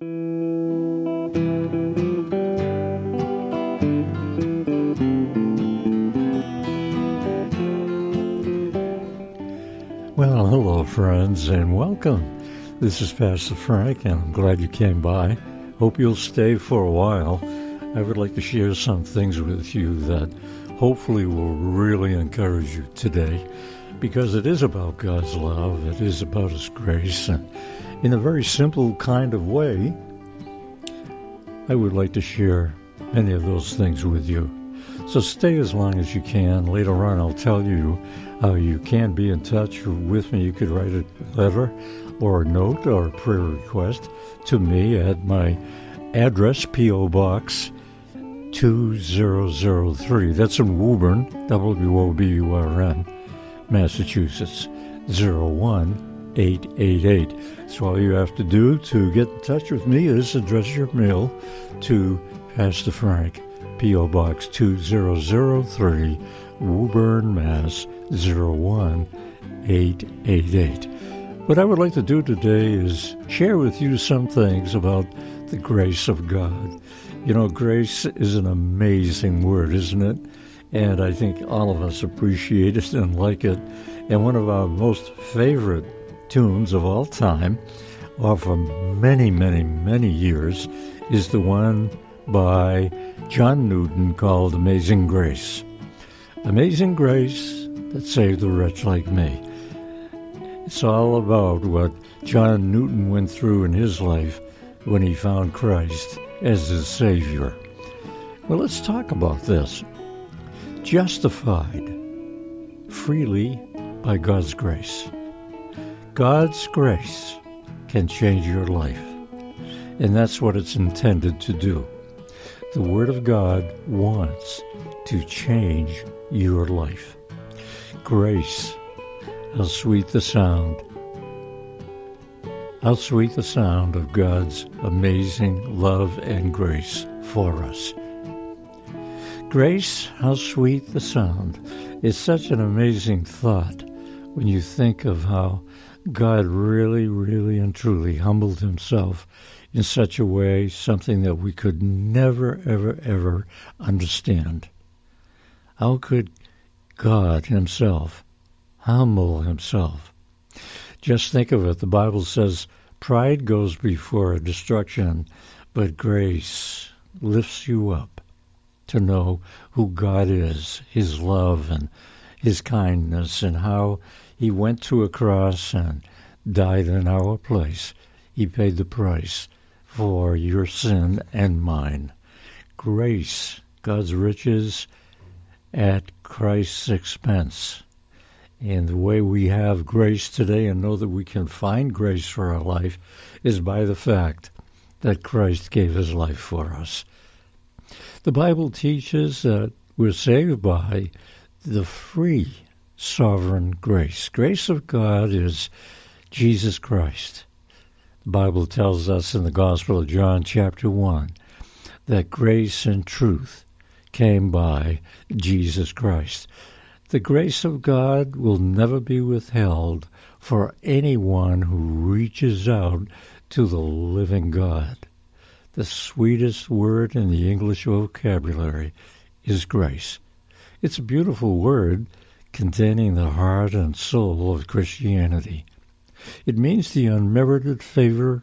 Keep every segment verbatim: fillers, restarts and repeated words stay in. Well, hello, friends, and welcome. This is Pastor Frank, and I'm glad you came by. Hope you'll stay for a while. I would like to share some things with you that hopefully will really encourage you today, because it is about God's love, it is about His grace, and in a very simple kind of way, I would like to share many of those things with you. So stay as long as you can. Later on, I'll tell you how you can be in touch with me. You could write a letter or a note or a prayer request to me at my address, P O Box two thousand three. That's in Woburn, W O B U R N, Massachusetts, zero one eight eight eight. So all you have to do to get in touch with me is address your mail to Pastor Frank, P O Box two thousand three, Woburn, Mass, zero one eight eight eight. What I would like to do today is share with you some things about the grace of God. You know, grace is an amazing word, isn't it? And I think all of us appreciate it and like it. And one of our most favorite tunes of all time, or for many, many, many years, is the one by John Newton called Amazing Grace. Amazing grace that saved a wretch like me. It's all about what John Newton went through in his life when he found Christ as his Savior. Well, let's talk about this. Justified freely by God's grace. God's grace can change your life, and that's what it's intended to do. The Word of God wants to change your life. Grace, how sweet the sound. How sweet the sound of God's amazing love and grace for us. Grace, how sweet the sound. It's such an amazing thought when you think of how God really, really and truly humbled Himself in such a way, something that we could never, ever, ever understand. How could God Himself humble Himself? Just think of it. The Bible says, pride goes before destruction, but grace lifts you up to know who God is, His love and His kindness, and how He went to a cross and died in our place. He paid the price for your sin and mine. Grace, God's riches at Christ's expense. And the way we have grace today and know that we can find grace for our life is by the fact that Christ gave His life for us. The Bible teaches that we're saved by the free sovereign grace. Grace of God is Jesus Christ. The Bible tells us in the Gospel of John chapter one that grace and truth came by Jesus Christ. The grace of God will never be withheld for anyone who reaches out to the living God. The sweetest word in the English vocabulary is grace. It's a beautiful word containing the heart and soul of Christianity. It means the unmerited favor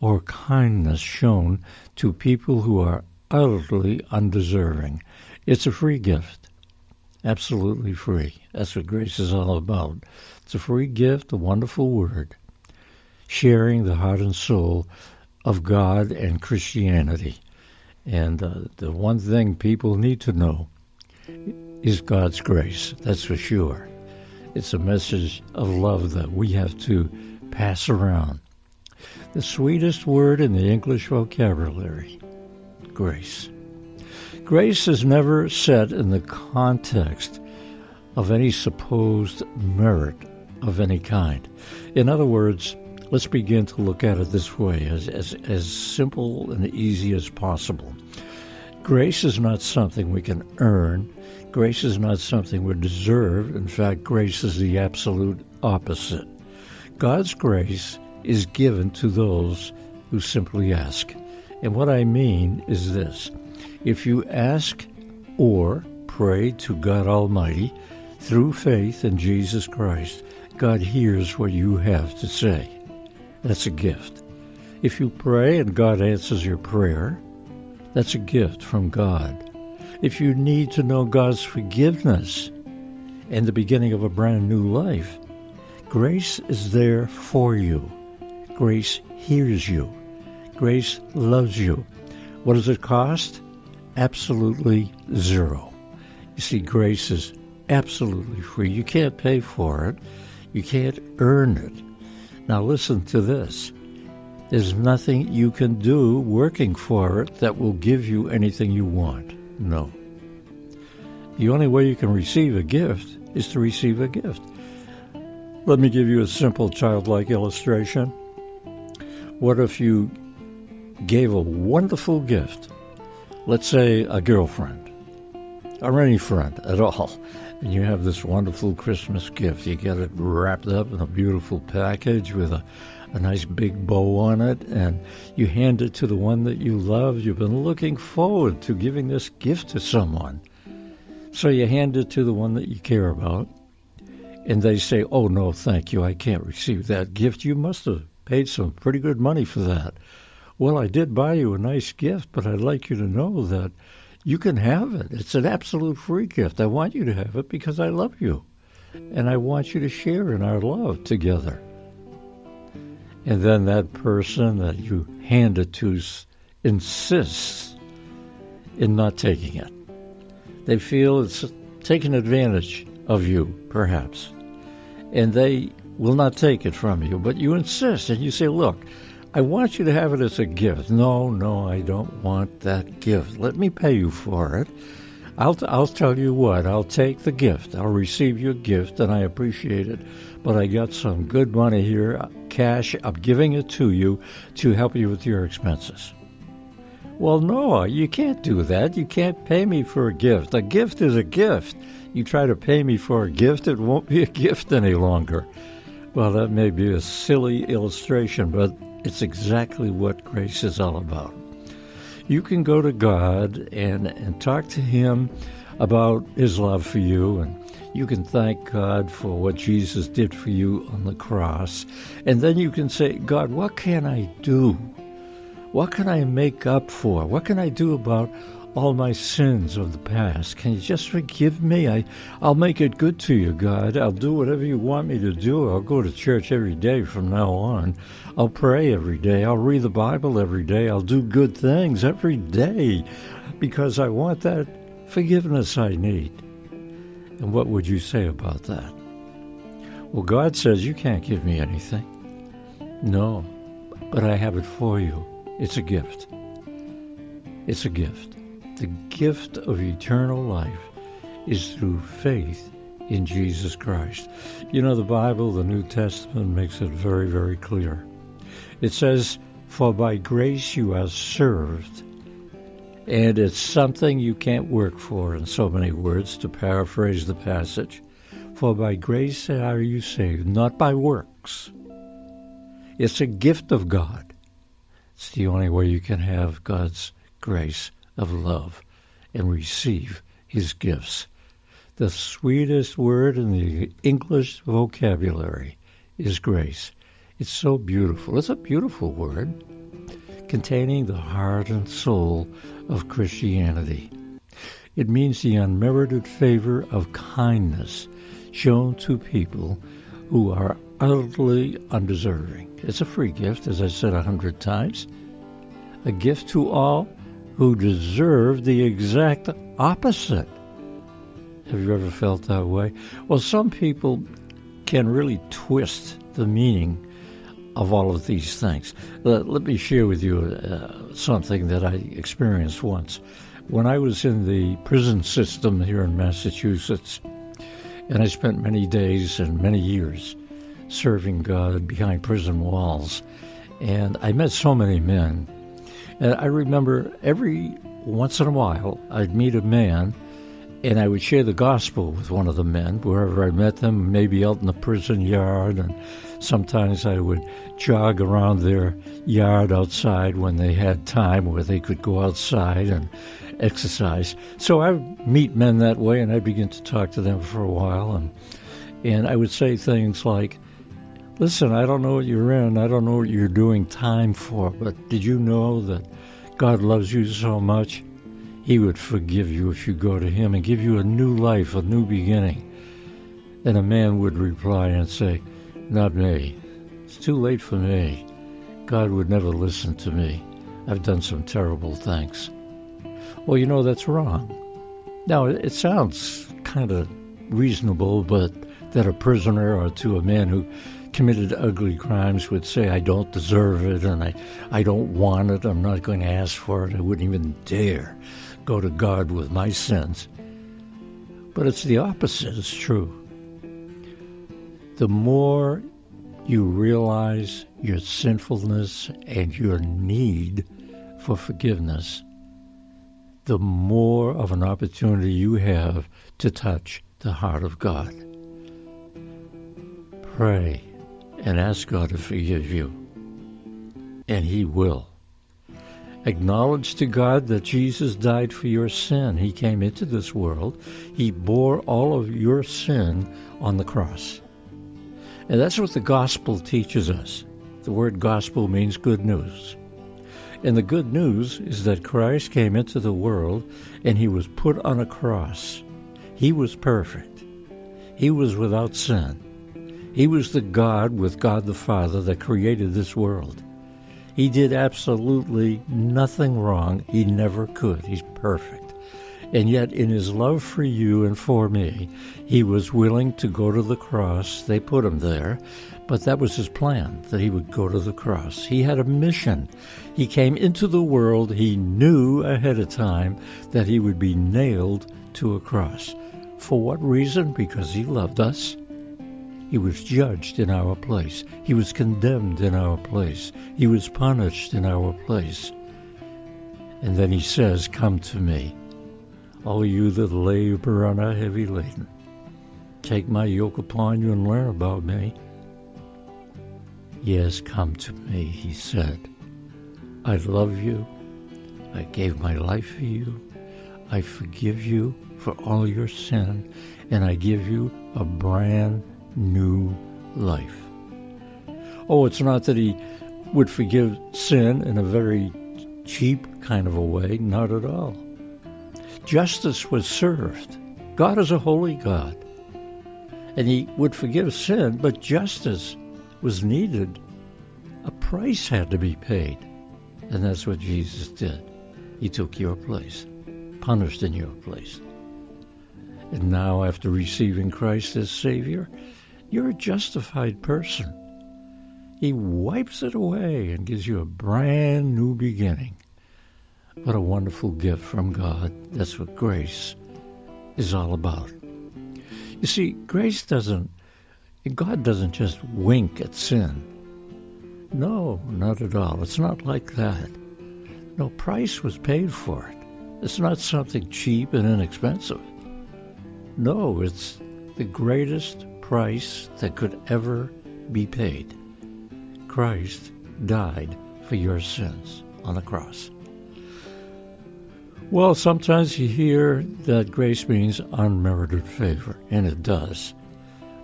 or kindness shown to people who are utterly undeserving. It's a free gift. Absolutely free. That's what grace is all about. It's a free gift, a wonderful word, sharing the heart and soul of God and Christianity. And uh, the one thing people need to know is God's grace, that's for sure. It's a message of love that we have to pass around. The sweetest word in the English vocabulary, grace. Grace is never set in the context of any supposed merit of any kind. In other words, let's begin to look at it this way, as, as, as simple and easy as possible. Grace is not something we can earn. Grace is not something we deserve. In fact, grace is the absolute opposite. God's grace is given to those who simply ask. And what I mean is this. If you ask or pray to God Almighty through faith in Jesus Christ, God hears what you have to say. That's a gift. If you pray and God answers your prayer, that's a gift from God. If you need to know God's forgiveness and the beginning of a brand new life, grace is there for you. Grace hears you. Grace loves you. What does it cost? Absolutely zero. You see, grace is absolutely free. You can't pay for it. You can't earn it. Now listen to this. There's nothing you can do working for it that will give you anything you want. No. The only way you can receive a gift is to receive a gift. Let me give you a simple childlike illustration. What if you gave a wonderful gift, let's say a girlfriend, or any friend at all, and you have this wonderful Christmas gift. You get it wrapped up in a beautiful package with a, a nice big bow on it, and you hand it to the one that you love. You've been looking forward to giving this gift to someone. So you hand it to the one that you care about, and they say, oh, no, thank you, I can't receive that gift. You must have paid some pretty good money for that. Well, I did buy you a nice gift, but I'd like you to know that you can have it. It's an absolute free gift. I want you to have it because I love you, and I want you to share in our love together. And then that person that you hand it to insists in not taking it. They feel it's taking advantage of you, perhaps, and they will not take it from you, but you insist, and you say, look, I want you to have it as a gift. No, no, I don't want that gift. Let me pay you for it. I'll I'll tell you what, I'll take the gift. I'll receive your gift, and I appreciate it, but I got some good money here, cash. I'm giving it to you to help you with your expenses. Well, no, you can't do that. You can't pay me for a gift. A gift is a gift. You try to pay me for a gift, it won't be a gift any longer. Well, that may be a silly illustration, but it's exactly what grace is all about. You can go to God and, and talk to Him about His love for you, and you can thank God for what Jesus did for you on the cross. And then you can say, God, what can I do? What can I make up for? What can I do about all my sins of the past? Can you just forgive me? I, I'll make it good to you, God. I'll do whatever you want me to do. I'll go to church every day from now on. I'll pray every day. I'll read the Bible every day. I'll do good things every day because I want that forgiveness I need. And what would you say about that? Well, God says, you can't give me anything. No, but I have it for you. It's a gift. It's a gift. The gift of eternal life is through faith in Jesus Christ. You know, the Bible, the New Testament, makes it very, very clear. It says, for by grace you are served. And it's something you can't work for, in so many words, to paraphrase the passage. For by grace are you saved, not by works. It's a gift of God. It's the only way you can have God's grace of love and receive His gifts. The sweetest word in the English vocabulary is grace. It's so beautiful. It's a beautiful word containing the heart and soul of Christianity. It means the unmerited favor of kindness shown to people who are utterly undeserving. It's a free gift, as I said a hundred times, a gift to all who deserve the exact opposite. Have you ever felt that way? Well, some people can really twist the meaning of all of these things. Let, let me share with you uh, something that I experienced once. When I was in the prison system here in Massachusetts, and I spent many days and many years serving God behind prison walls, and I met so many men. And I remember every once in a while, I'd meet a man And I would share the gospel with one of the men wherever I met them, maybe out in the prison yard, and sometimes I would jog around their yard outside when they had time where they could go outside and exercise. So I would meet men that way, and I'd begin to talk to them for a while, and and I would say things like, listen, I don't know what you're in, I don't know what you're doing time for, but did you know that God loves you so much? He would forgive you if you go to him and give you a new life, a new beginning. And a man would reply and say, not me. It's too late for me. God would never listen to me. I've done some terrible things. Well, you know, that's wrong. Now, it sounds kind of reasonable, but that a prisoner or to a man who committed ugly crimes would say, I don't deserve it, and I, I don't want it, I'm not going to ask for it, I wouldn't even dare go to God with my sins. But it's the opposite, it's true. The more you realize your sinfulness and your need for forgiveness, the more of an opportunity you have to touch the heart of God. Pray and ask God to forgive you, and he will. Acknowledge to God that Jesus died for your sin. He came into this world. He bore all of your sin on the cross. And that's what the gospel teaches us. The word gospel means good news. And the good news is that Christ came into the world and he was put on a cross. He was perfect. He was without sin. He was the God with God the Father that created this world. He did absolutely nothing wrong. He never could. He's perfect. And yet in his love for you and for me, he was willing to go to the cross. They put him there, but that was his plan, that he would go to the cross. He had a mission. He came into the world. He knew ahead of time that he would be nailed to a cross. For what reason? Because he loved us. He was judged in our place. He was condemned in our place. He was punished in our place. And then he says, come to me, all you that labor and are heavy laden. Take my yoke upon you and learn about me. Yes, come to me, he said. I love you. I gave my life for you. I forgive you for all your sin, and I give you a brand new life. Oh, it's not that he would forgive sin in a very cheap kind of a way, not at all. Justice was served. God is a holy God, and he would forgive sin, but justice was needed. A price had to be paid, and that's what Jesus did. He took your place, punished in your place. And now, after receiving Christ as Savior, you're a justified person. He wipes it away and gives you a brand new beginning. What a wonderful gift from God. That's what grace is all about. You see, grace doesn't, God doesn't just wink at sin. No, not at all. It's not like that. No price was paid for it. It's not something cheap and inexpensive. No, it's the greatest price that could ever be paid. Christ died for your sins on the cross. Well, sometimes you hear that grace means unmerited favor, and it does.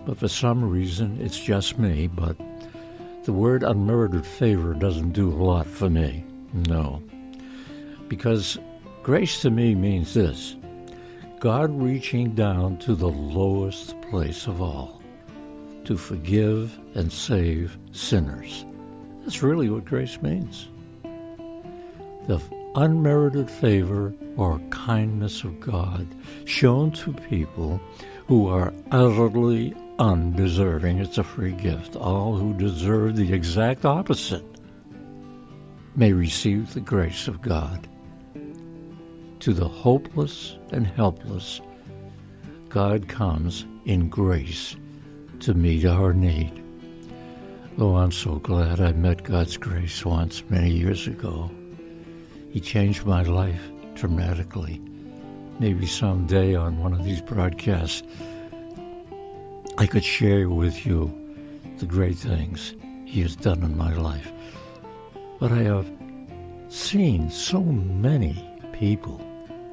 But for some reason, it's just me, but the word unmerited favor doesn't do a lot for me, no. Because grace to me means this: God reaching down to the lowest place of all, to forgive and save sinners. That's really what grace means. The unmerited favor or kindness of God shown to people who are utterly undeserving. It's a free gift. All who deserve the exact opposite may receive the grace of God. To the hopeless and helpless, God comes in grace to meet our need. Oh, I'm so glad I met God's grace once many years ago. He changed my life dramatically. maybe someday on one of these broadcasts, I could share with you the great things He has done in my life. But I have seen so many people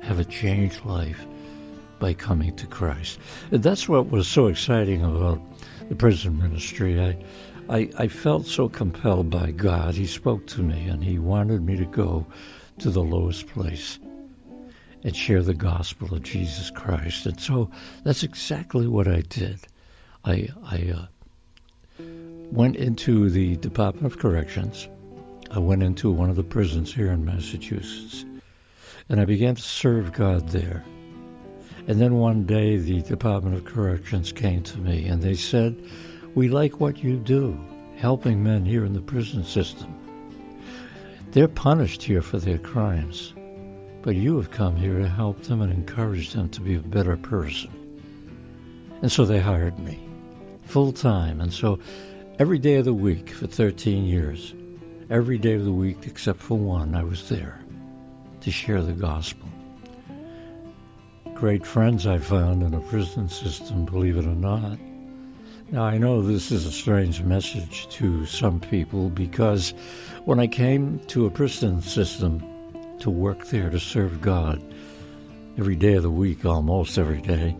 have a changed life by coming to Christ. And that's what was so exciting about the prison ministry. I, I, I felt so compelled by God. He spoke to me, and He wanted me to go to the lowest place and share the gospel of Jesus Christ. And so that's exactly what I did. I, I uh, went into the Department of Corrections. I went into one of the prisons here in Massachusetts, and I began to serve God there. And then one day, the Department of Corrections came to me, and they said, "We like what you do, helping men here in the prison system. They're punished here for their crimes, but you have come here to help them and encourage them to be a better person." And so they hired me, full-time. And so every day of the week for thirteen years, every day of the week except for one, I was there to share the gospel. Great friends I found in the prison system, believe it or not. Now, I know this is a strange message to some people, because when I came to a prison system to work there, to serve God, every day of the week, almost every day,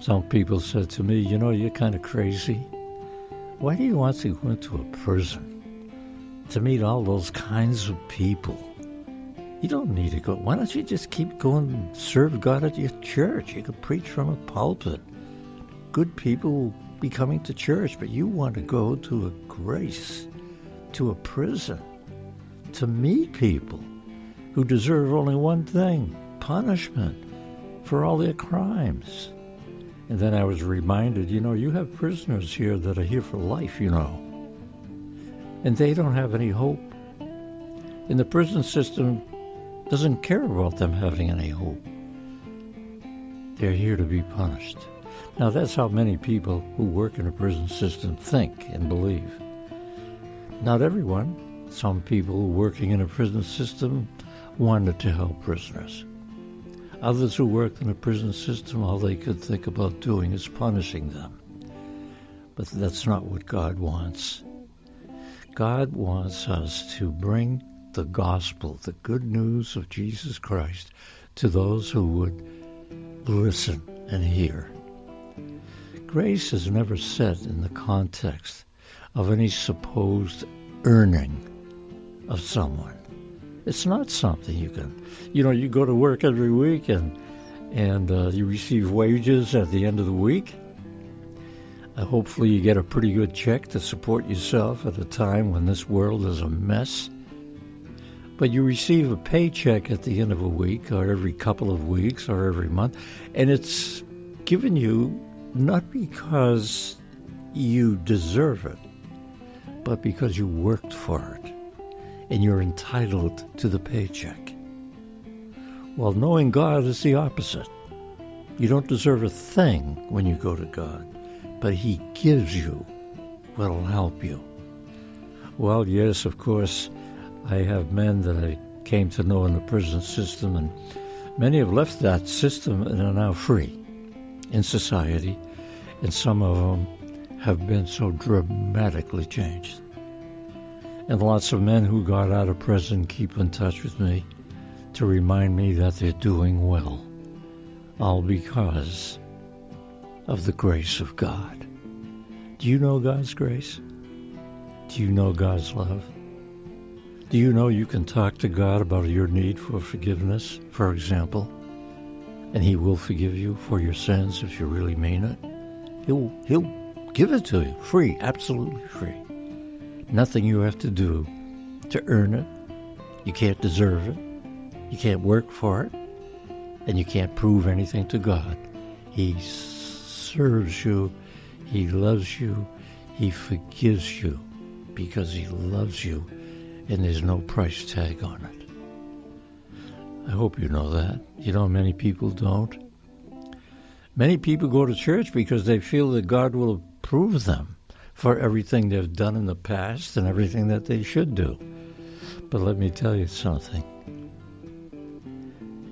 some people said to me, "You know, you're kind of crazy. Why do you want to go into a prison to meet all those kinds of people? You don't need to go. Why don't you just keep going and serve God at your church? You can preach from a pulpit. Good people will be coming to church, but you want to go to a grace, to a prison, to meet people who deserve only one thing, punishment for all their crimes." And then I was reminded, you know, you have prisoners here that are here for life, you know, and they don't have any hope. And the prison system doesn't care about them having any hope. They're here to be punished. Now, that's how many people who work in a prison system think and believe. Not everyone. Some people working in a prison system wanted to help prisoners. Others who worked in a prison system, all they could think about doing is punishing them. But that's not what God wants. God wants us to bring the gospel, the good news of Jesus Christ, to those who would listen and hear. Grace is never set in the context of any supposed earning of someone. It's not something you can, you know, you go to work every week and and uh, you receive wages at the end of the week. Uh, hopefully you get a pretty good check to support yourself at a time when this world is a mess. But you receive a paycheck at the end of a week, or every couple of weeks, or every month, and it's given you not because you deserve it, but because you worked for it, and you're entitled to the paycheck. Well, knowing God is the opposite. You don't deserve a thing when you go to God, but He gives you what'll help you. Well, yes, of course, I have men that I came to know in the prison system, and many have left that system and are now free in society, and some of them have been so dramatically changed. And lots of men who got out of prison keep in touch with me to remind me that they're doing well, all because of the grace of God. Do you know God's grace? Do you know God's love? Do you know you can talk to God about your need for forgiveness, for example, and He will forgive you for your sins if you really mean it? He'll, he'll give it to you free, absolutely free. Nothing you have to do to earn it. You can't deserve it. You can't work for it. And you can't prove anything to God. He serves you. He loves you. He forgives you because He loves you, and there's no price tag on it. I hope you know that. You know, many people don't. Many people go to church because they feel that God will approve them for everything they've done in the past and everything that they should do. But let me tell you something.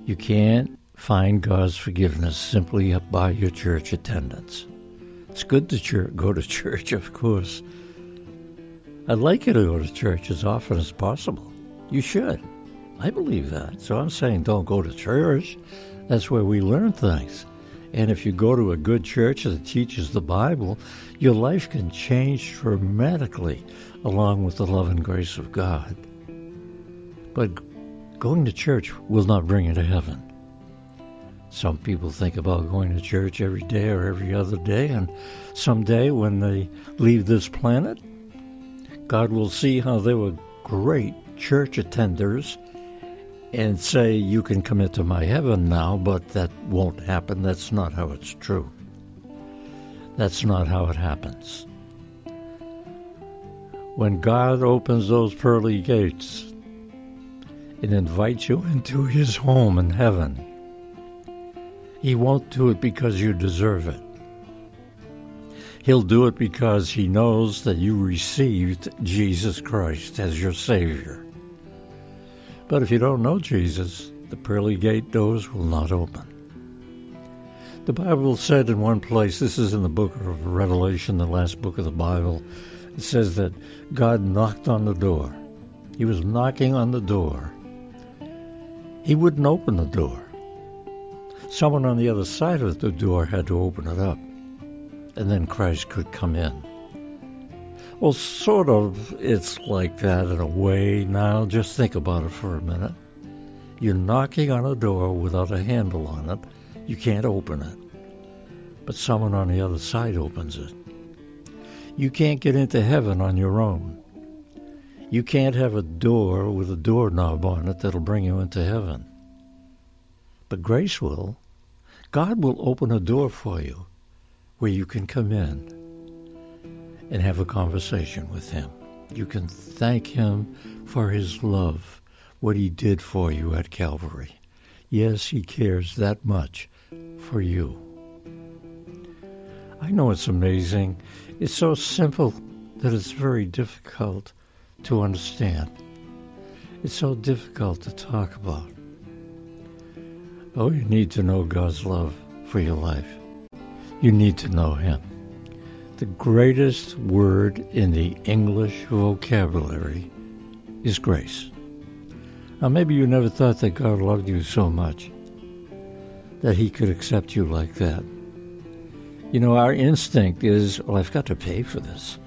You can't find God's forgiveness simply by your church attendance. It's good to church, go to church, of course. I'd like you to go to church as often as possible. You should. I believe that. So I'm saying don't go to church. That's where we learn things. And if you go to a good church that teaches the Bible, your life can change dramatically along with the love and grace of God. But going to church will not bring you to heaven. Some people think about going to church every day or every other day, and someday when they leave this planet, God will see how they were great church attenders and say, you can come into my heaven now, but that won't happen. That's not how it's true. That's not how it happens. When God opens those pearly gates and invites you into his home in heaven, he won't do it because you deserve it. He'll do it because he knows that you received Jesus Christ as your Savior. But if you don't know Jesus, the pearly gate doors will not open. The Bible said in one place, this is in the book of Revelation, the last book of the Bible, it says that God knocked on the door. He was knocking on the door. He wouldn't open the door. Someone on the other side of the door had to open it up, and then Christ could come in. Well, sort of, it's like that in a way now. Just think about it for a minute. You're knocking on a door without a handle on it. You can't open it. But someone on the other side opens it. You can't get into heaven on your own. You can't have a door with a doorknob on it that'll bring you into heaven. But grace will. God will open a door for you where you can come in and have a conversation with him. You can thank him for his love, what he did for you at Calvary. Yes, he cares that much for you. I know it's amazing. It's so simple that it's very difficult to understand. It's so difficult to talk about. Oh, you need to know God's love for your life. You need to know him. The greatest word in the English vocabulary is grace. Now, maybe you never thought that God loved you so much that he could accept you like that. You know, our instinct is, well, I've got to pay for this.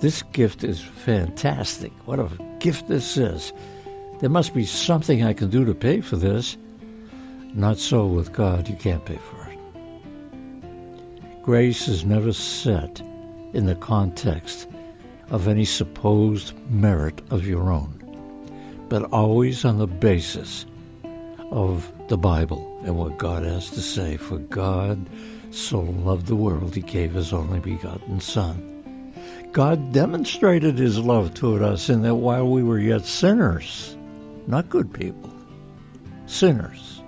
This gift is fantastic. What a gift this is. There must be something I can do to pay for this. Not so with God. You can't pay for it. Grace is never set in the context of any supposed merit of your own, but always on the basis of the Bible and what God has to say. For God so loved the world, he gave his only begotten Son. God demonstrated his love toward us in that while we were yet sinners, not good people, sinners,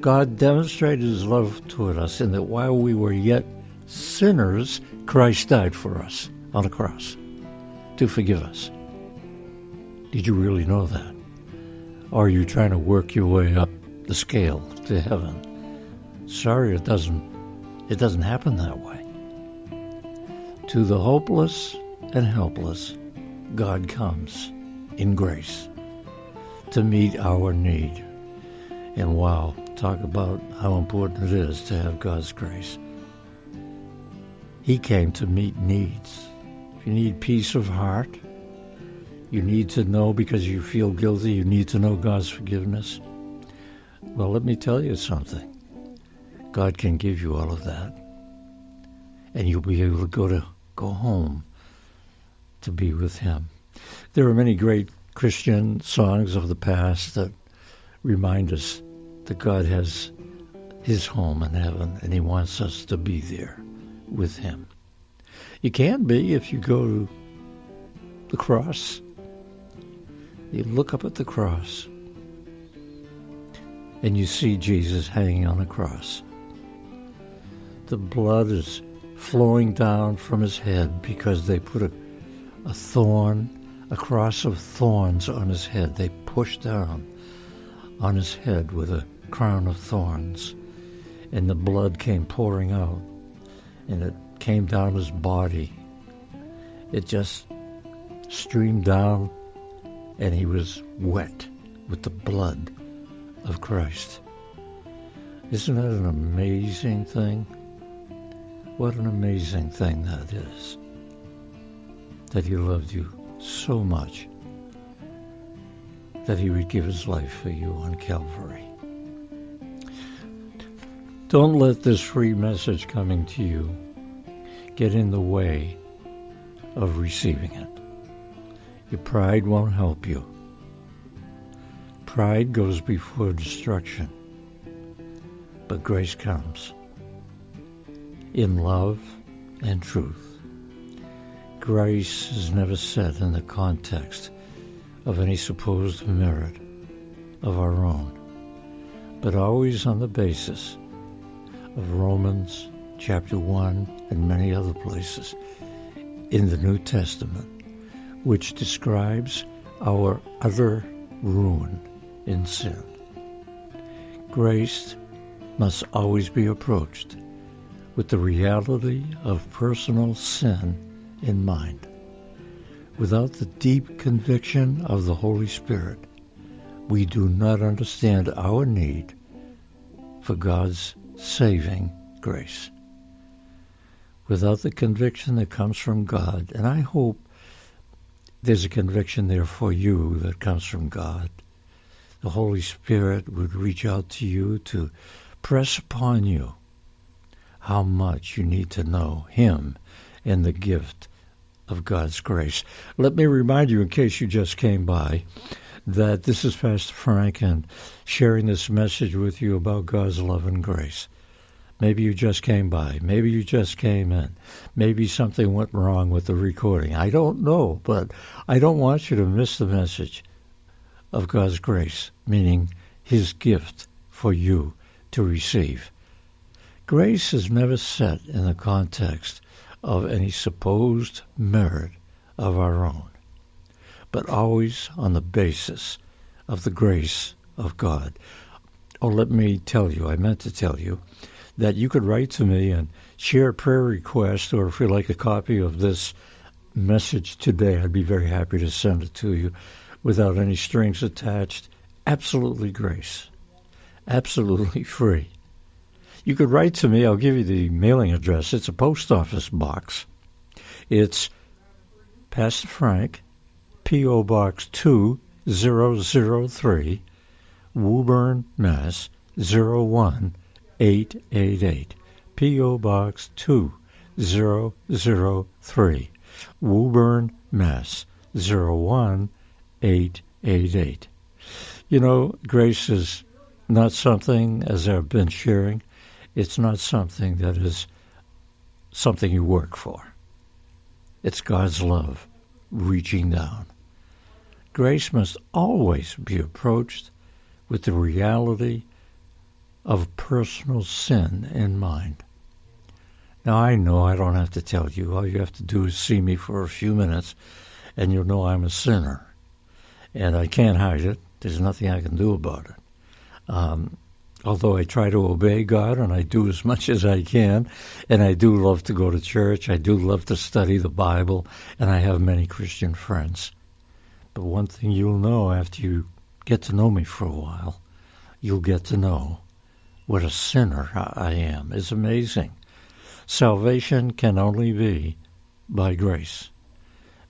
God demonstrated his love toward us in that while we were yet sinners, Christ died for us on a cross to forgive us. Did you really know that? Or are you trying to work your way up the scale to heaven? Sorry, it doesn't, it doesn't happen that way. To the hopeless and helpless, God comes in grace to meet our need. And wow, talk about how important it is to have God's grace. He came to meet needs. If you need peace of heart, you need to know because you feel guilty, you need to know God's forgiveness. Well, let me tell you something. God can give you all of that, and you'll be able to go to go home to be with him. There are many great Christian songs of the past that remind us that God has his home in heaven, and he wants us to be there with him. You can be if you go to the cross. You look up at the cross, and you see Jesus hanging on a cross. The blood is flowing down from his head because they put a, a thorn, a cross of thorns on his head. They pushed down on his head with a crown of thorns, and the blood came pouring out, and it came down his body. It just streamed down, and he was wet with the blood of Christ. Isn't that an amazing thing? What an amazing thing that is, that he loved you so much that he would give his life for you on Calvary. Don't let this free message coming to you get in the way of receiving it. Your pride won't help you. Pride goes before destruction, but grace comes in love and truth. Grace is never set in the context of any supposed merit of our own, but always on the basis of Romans chapter one and many other places in the New Testament, which describes our utter ruin in sin. Grace must always be approached with the reality of personal sin in mind. Without the deep conviction of the Holy Spirit, we do not understand our need for God's saving grace. Without the conviction that comes from God, and I hope there's a conviction there for you that comes from God, the Holy Spirit would reach out to you to press upon you how much you need to know Him and the gift of God's grace. Let me remind you, in case you just came by, that this is Pastor Frank and sharing this message with you about God's love and grace. Maybe you just came by. Maybe you just came in. Maybe something went wrong with the recording. I don't know, but I don't want you to miss the message of God's grace, meaning His gift for you to receive. Grace is never set in the context of any supposed merit of our own, but always on the basis of the grace of God. Oh, let me tell you, I meant to tell you, that you could write to me and share a prayer request, or if you'd like a copy of this message today, I'd be very happy to send it to you without any strings attached. Absolutely grace. Absolutely free. You could write to me. I'll give you the mailing address. It's a post office box. It's Pastor Frank, P O Box two thousand three, Woburn, Mass. zero one eight eight eight. P O Box two thousand three, Woburn, Mass. zero one eight eight eight. You know, grace is not something, as I've been sharing, it's not something that is something you work for. It's God's love reaching down. Grace must always be approached with the reality of personal sin in mind. Now, I know I don't have to tell you. All you have to do is see me for a few minutes, and you'll know I'm a sinner. And I can't hide it. There's nothing I can do about it. Um... Although I try to obey God, and I do as much as I can, and I do love to go to church, I do love to study the Bible, and I have many Christian friends. But one thing you'll know after you get to know me for a while, you'll get to know what a sinner I am. It's amazing. Salvation can only be by grace.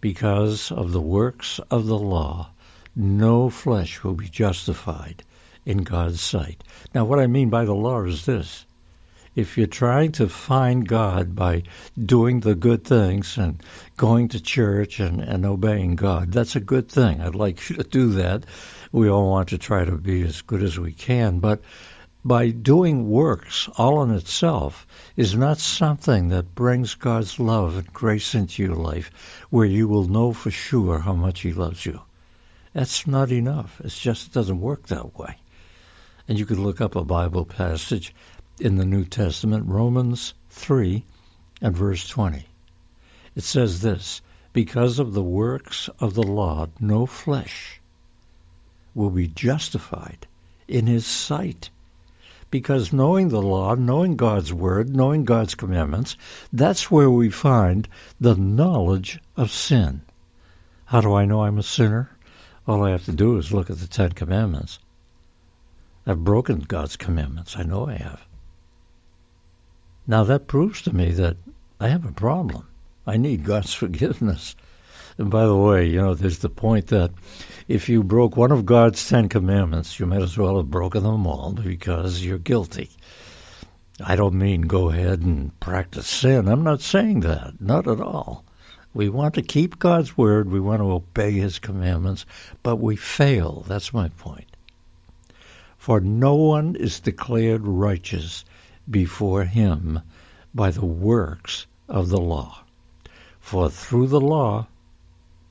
Because of the works of the law, no flesh will be justified in God's sight. Now, what I mean by the law is this. If you're trying to find God by doing the good things and going to church and, and obeying God, that's a good thing. I'd like you to do that. We all want to try to be as good as we can, but by doing works all in itself is not something that brings God's love and grace into your life where you will know for sure how much He loves you. That's not enough. It's just, it doesn't work that way. And you could look up a Bible passage in the New Testament, Romans three and verse twenty. It says this, because of the works of the law, no flesh will be justified in His sight. because knowing the law, knowing God's word, knowing God's commandments, that's where we find the knowledge of sin. How do I know I'm a sinner? All I have to do is look at the Ten Commandments. I've broken God's commandments. I know I have. Now that proves to me that I have a problem. I need God's forgiveness. And by the way, you know, there's the point that if you broke one of God's Ten Commandments, you might as well have broken them all because you're guilty. I don't mean go ahead and practice sin. I'm not saying that. Not at all. We want to keep God's word. We want to obey his commandments, but we fail. That's my point. For no one is declared righteous before him by the works of the law. For through the law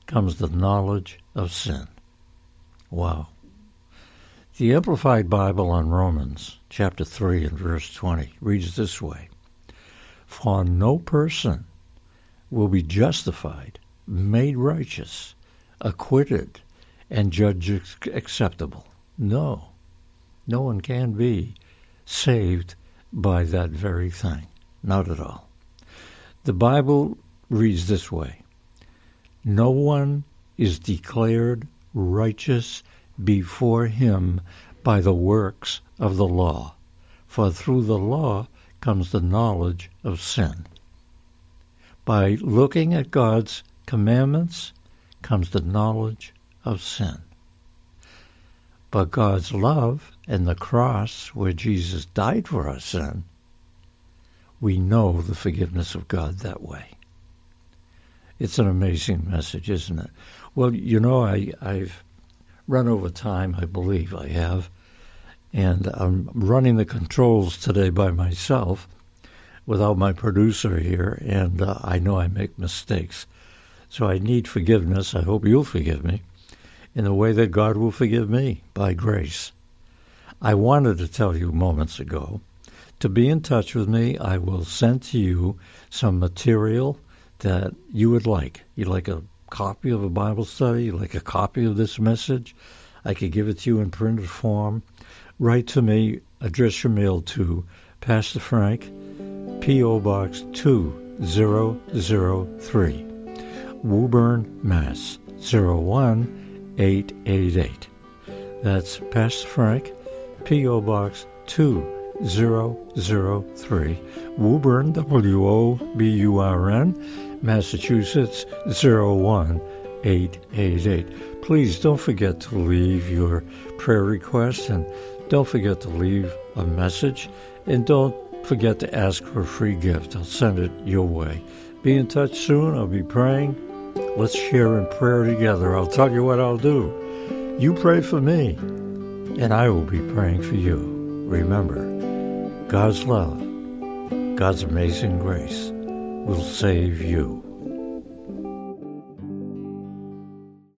comes the knowledge of sin. Wow. The Amplified Bible on Romans, chapter three and verse twenty, reads this way. For no person will be justified, made righteous, acquitted, and judged acceptable. No. No one can be saved by that very thing. Not at all. The Bible reads this way. No one is declared righteous before him by the works of the law, for through the law comes the knowledge of sin. By looking at God's commandments comes the knowledge of sin. But God's love and the cross where Jesus died for our sin, we know the forgiveness of God that way. It's an amazing message, isn't it? Well, you know, I, I've run over time, I believe I have, and I'm running the controls today by myself without my producer here, and uh, I know I make mistakes. So I need forgiveness. I hope you'll forgive me in the way that God will forgive me, by grace. I wanted to tell you moments ago, to be in touch with me, I will send to you some material that you would like. You'd like a copy of a Bible study, you'd like a copy of this message. I could give it to you in printed form. Write to me, address your mail to Pastor Frank, P O Box two thousand three, Woburn, Mass. zero one eight eight eight. That's Pastor Frank, P O Box two thousand three, Woburn, W O B U R N, Massachusetts, zero one eight eight eight. Please don't forget to leave your prayer request, and don't forget to leave a message, and don't forget to ask for a free gift. I'll send it your way. Be in touch soon. I'll be praying. Let's share in prayer together. I'll tell you what I'll do. You pray for me, and I will be praying for you. Remember, God's love, God's amazing grace will save you.